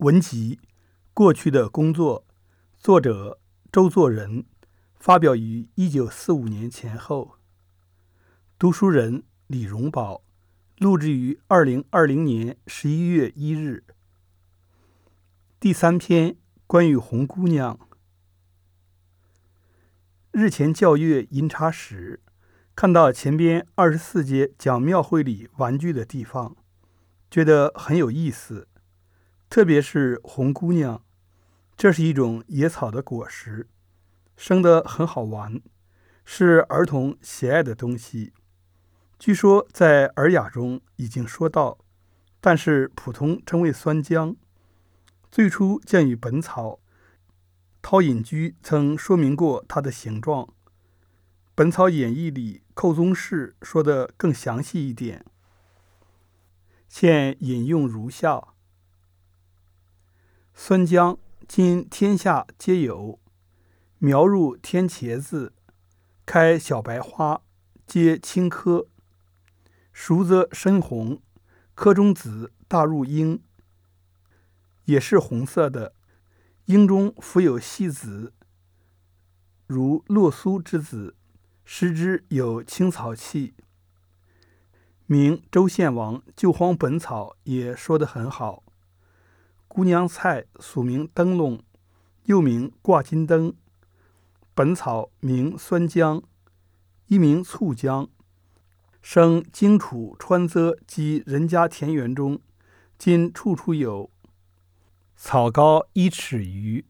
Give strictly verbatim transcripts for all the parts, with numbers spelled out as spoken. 文集过去的工作，作者周作人，发表于一九四五年前后。读书人李荣宝，录制于二零二零年十一月一日。第三篇，关于红姑娘。日前教阅银茶史，看到前边二十四节讲庙会里玩具的地方，觉得很有意思，特别是红姑娘，这是一种野草的果实，生得很好玩，是儿童喜爱的东西。据说在《尔雅》中已经说到，但是普通称为酸浆。最初见于《本草》，陶隐居曾说明过它的形状。《本草演义》里寇宗奭说得更详细一点，现引用如下：酸浆今天下皆有，苗入天茄子，开小白花，皆青稞，熟则深红，稞中子大入缨，也是红色的，缨中复有细子，如洛苏之子，食之有青草气。明周献王救荒本草也说得很好。姑娘菜俗名灯笼，又名挂金灯，本草名酸浆，一名醋浆，生荆楚川泽及人家田园中，今处处有。草高一尺余，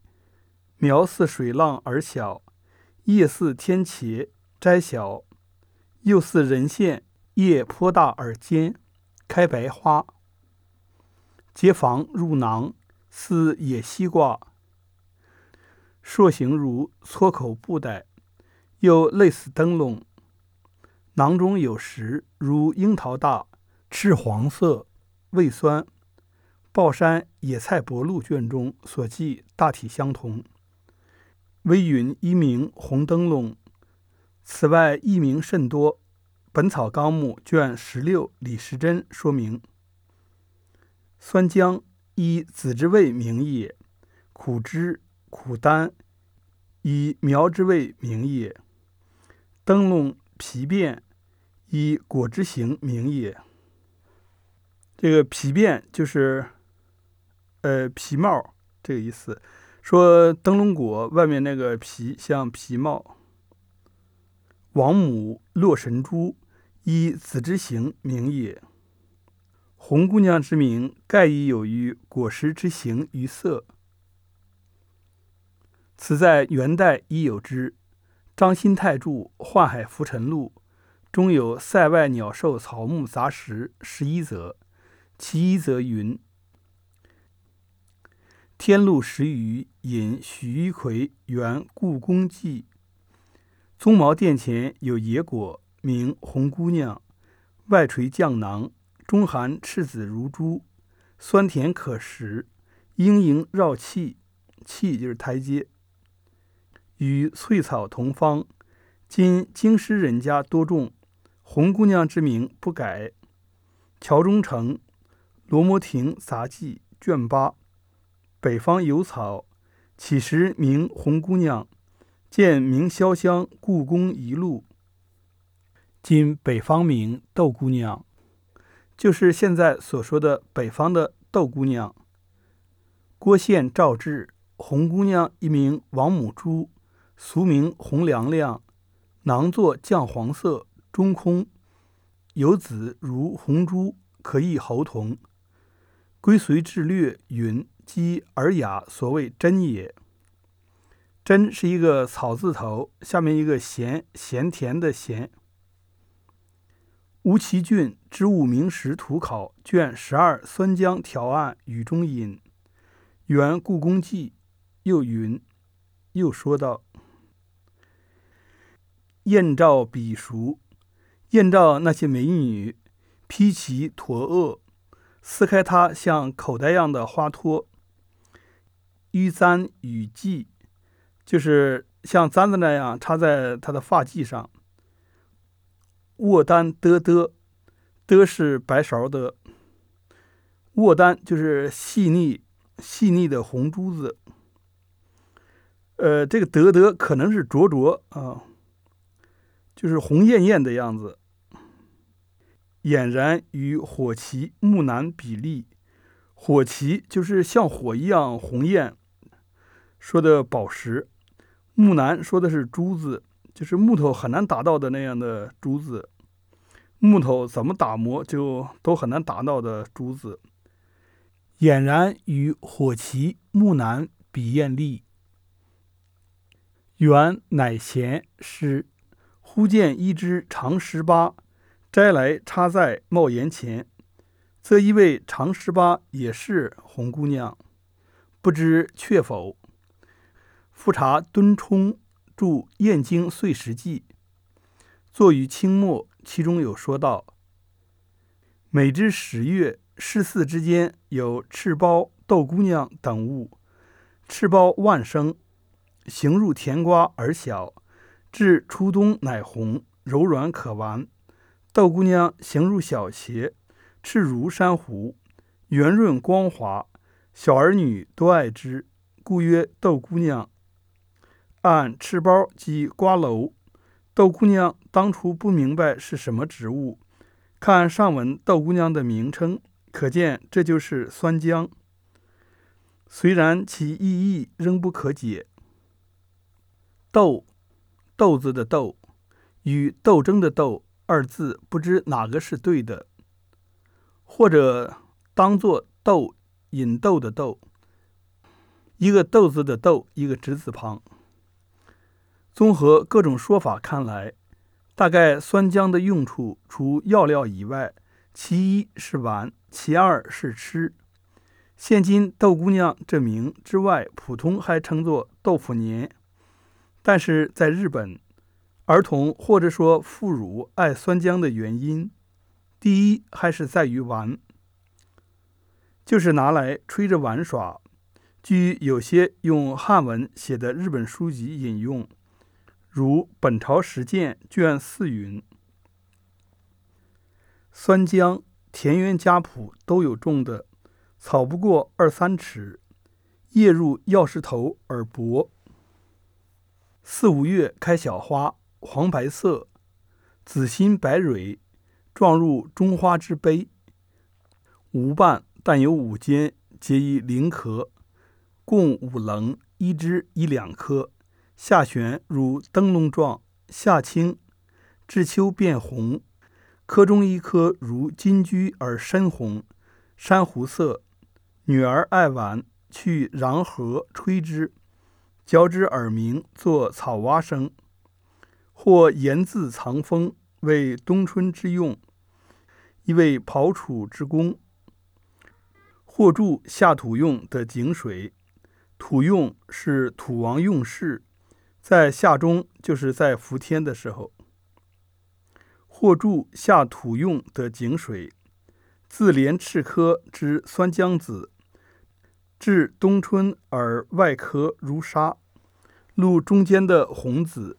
苗似水浪而小，叶似天茄，摘小，又似人苋，叶颇大而尖，开白花，结房入囊，似野西瓜，硕形如撮口布袋，又类似灯笼，囊中有实，如樱桃大，赤黄色，味酸，鲍山野菜博录卷中所记大体相同。微云一名红灯笼，此外一名甚多，《本草纲目》卷十六李时珍说明。酸浆依子之味名也，苦枝、苦丹以苗之味名也，灯笼、皮变以果之形名也。这个皮变就是呃皮帽这个意思，说灯笼果外面那个皮像皮帽。王母、洛神珠依子之形名也。红姑娘之名盖亦有于果实之形于色，此在元代已有之。张新泰著《宦海浮沉录》中有塞外鸟兽草木杂食十一则，其一则云：天禄十余，引许一魁原故宫记。鬃毛殿前有野果，名红姑娘，外垂绛囊，中含赤子如珠，酸甜可食，盈盈绕气，气就是台阶，与翠草同方。今京师人家多种，红姑娘之名不改。乔中诚《罗摩亭杂记》卷八，北方有草，起时名红姑娘，见明潇湘故宫一路，今北方名豆姑娘，就是现在所说的北方的豆姑娘。郭宪赵志《红姑娘》一名王母珠，俗名红凉凉，囊作酱黄色，中空，有子如红珠，可忆侯童。归隋志略云，即《尔雅》所谓真也。真是一个草字头，下面一个咸，咸甜的咸。吴奇俊《植物名实图考》卷十二酸浆条案语中引，原故宫记，又云，又说道：燕赵比熟，燕赵那些美女，披其驼轭，撕开它像口袋样的花托，于簪与髻，就是像簪子那样插在他的发髻上。卧单得得，得是白勺的，卧单就是细腻细腻的红珠子。呃，这个得得可能是灼灼啊，就是红艳艳的样子，俨然与火旗木楠比例。火旗就是像火一样红艳，说的宝石；木楠说的是珠子，就是木头很难达到的那样的珠子，木头怎么打磨就都很难达到的珠子。俨然与火旗木楠比艳丽。原乃贤诗，忽见一枝长十八，摘来插在帽檐前。这一位长十八也是红姑娘，不知确否。复查敦冲著《燕京岁时记》，作于清末，其中有说道：每至十月，市肆之间有赤苞、豆姑娘等物，赤苞万生，形入甜瓜而小，至初冬乃红，柔软可玩；豆姑娘形入小茄，赤如珊瑚，圆润光滑，小儿女都爱之，故曰豆姑娘。按赤苞及瓜蒌，豆姑娘当初不明白是什么植物，看上文豆姑娘的名称，可见这就是酸浆。虽然其意义仍不可解。豆，豆子的豆，与斗争的斗二字，不知哪个是对的，或者当作豆引豆的豆，一个豆字的豆，一个直字旁。综合各种说法看来，大概酸浆的用处除药料以外，其一是玩，其二是吃。现今豆姑娘这名之外，普通还称作豆腐年。但是在日本，儿童或者说妇孺爱酸浆的原因，第一还是在于玩，就是拿来吹着玩耍。据有些用汉文写的日本书籍引用，如《本朝实践》卷四云：酸浆田园家圃都有种的，草不过二三尺，叶入钥匙头而薄。四五月开小花，黄白色，紫心白蕊，状入中花之杯。无瓣，但有五尖，结于鳞壳，共五棱，一枝一两颗。下旋如灯笼状，下青，至秋变红，颗中一颗如金琚而深红，珊瑚色。女儿爱玩，去穰河吹之，嚼之耳鸣，作草蛙声。或研自藏风，为冬春之用，亦为刨储之功。或注下土用的井水，土用是土王用事，在夏中就是在伏天的时候。或注下土用的井水，自连赤科之酸浆子，至冬春而外壳如纱，露中间的红紫，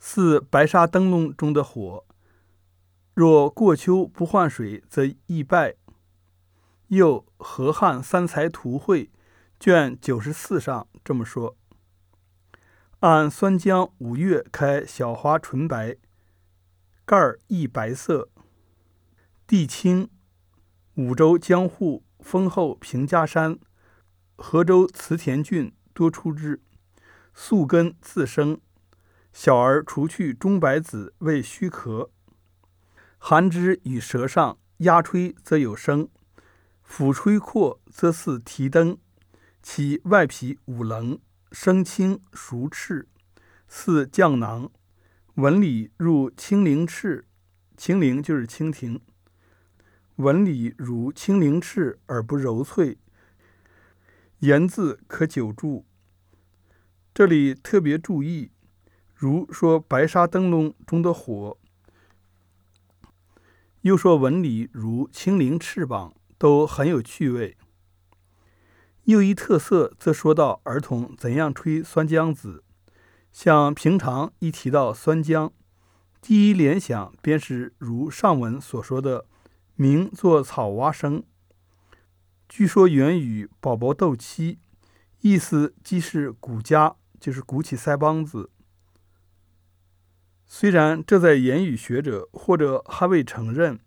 似白沙灯笼中的火。若过秋不换水，则易败。又《河汉三才图会》卷九十四上这么说：按酸浆五月开小花，纯白，盖儿亦白色，地青，五州江户、丰后平家山、河州慈田郡多出之，宿根自生。小儿除去中白子，为虚壳。含之与舌上，压吹则有声，抚吹阔则似提灯。其外皮五棱，生青熟赤，似酱囊。纹理入青鳞翅，青鳞就是蜻蜓。纹理如青鳞翅而不柔脆，言字可久住。这里特别注意，如说白沙灯笼中的火，又说纹理如青鳞翅膀，都很有趣味。又一特色则说到儿童怎样吹酸浆子。像平常一提到酸浆，第一联想便是如上文所说的鸣作草蛙声，据说源于宝宝斗妻，意思即是鼓家，就是鼓起腮帮子。虽然这在言语学者或者还未承认，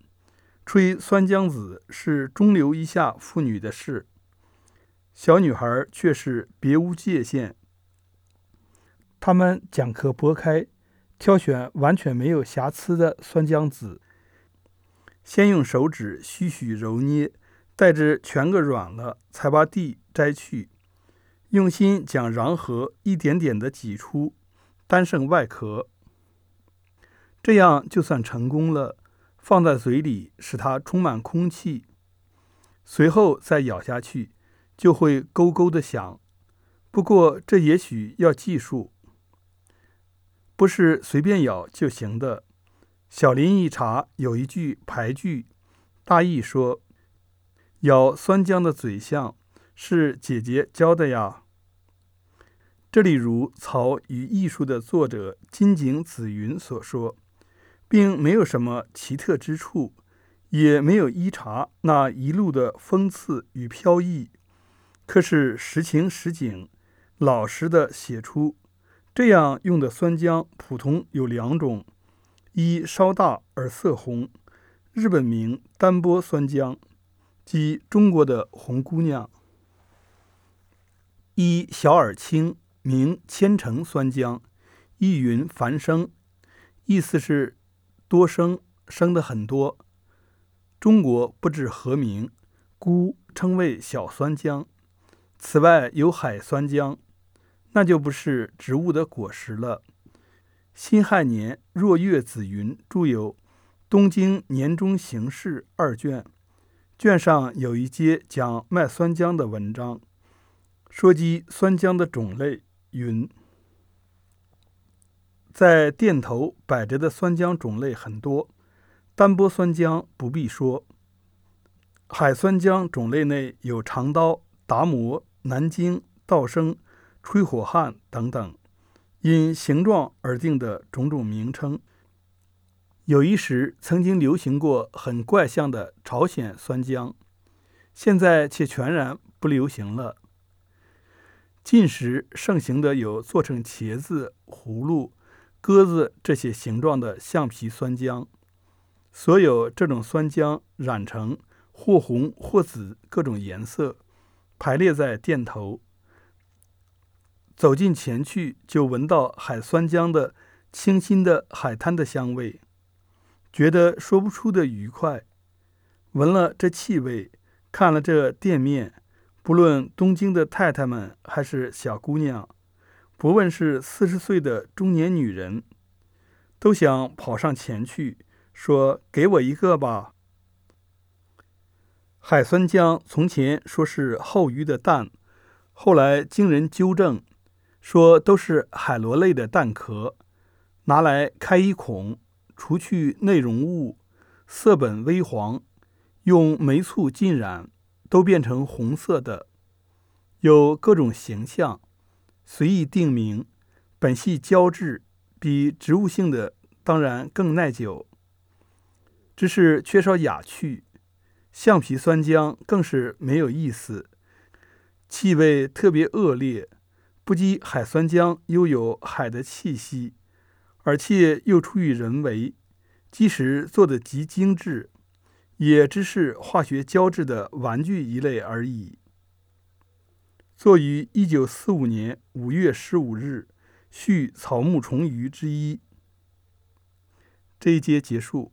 吹酸浆子是中流一下妇女的事，小女孩却是别无界限。他们将壳剥开，挑选完全没有瑕疵的酸浆子，先用手指徐徐揉捏，待至全个软了，才把蒂摘去，用心将瓤核一点点的挤出，单剩外壳，这样就算成功了。放在嘴里使它充满空气，随后再咬下去就会勾勾的响。不过这也许要技术，不是随便咬就行的。小林一茶有一句牌句，大意说咬酸浆的嘴像是姐姐教的呀。这里如曹与艺术的作者金井紫云所说，并没有什么奇特之处，也没有一茶那一路的风刺与飘逸，可是实情实景老实的写出。这样用的酸浆普通有两种，一稍大而色红，日本名单波酸浆，即中国的红姑娘；一小而轻，名千层酸浆，意云繁生，意思是多生，生的很多。中国不知何名，故称为小酸浆。此外有海酸浆，那就不是植物的果实了。辛亥年若月紫云著有《东京年中形势》二卷，卷上有一节讲卖酸浆的文章，说及酸浆的种类，云在店头摆着的酸浆种类很多，单波酸浆不必说。海酸浆种类内有长刀、达摩、南京、道生、吹火汉等等，因形状而定的种种名称。有一时曾经流行过很怪象的朝鲜酸浆，现在却全然不流行了。近时盛行的有做成茄子、葫芦、鸽子这些形状的橡皮酸浆，所有这种酸浆染成或红或紫各种颜色，排列在店头。走近前去就闻到海酸浆的清新的海滩的香味，觉得说不出的愉快。闻了这气味，看了这店面，不论东京的太太们还是小姑娘，不问是四十岁的中年女人，都想跑上前去说给我一个吧。海酸浆从前说是后鱼的蛋，后来经人纠正说都是海螺类的蛋壳，拿来开一孔，除去内容物，色本微黄，用霉醋浸染，都变成红色的，有各种形象，随意定名，本系胶质，比植物性的当然更耐久，只是缺少雅趣。橡皮酸浆更是没有意思，气味特别恶劣，不及海酸浆又有海的气息，而且又出于人为，即使做得极精致，也只是化学胶质的玩具一类而已。作于一九四五年五月十五日，续草木虫鱼之一。这一节结束。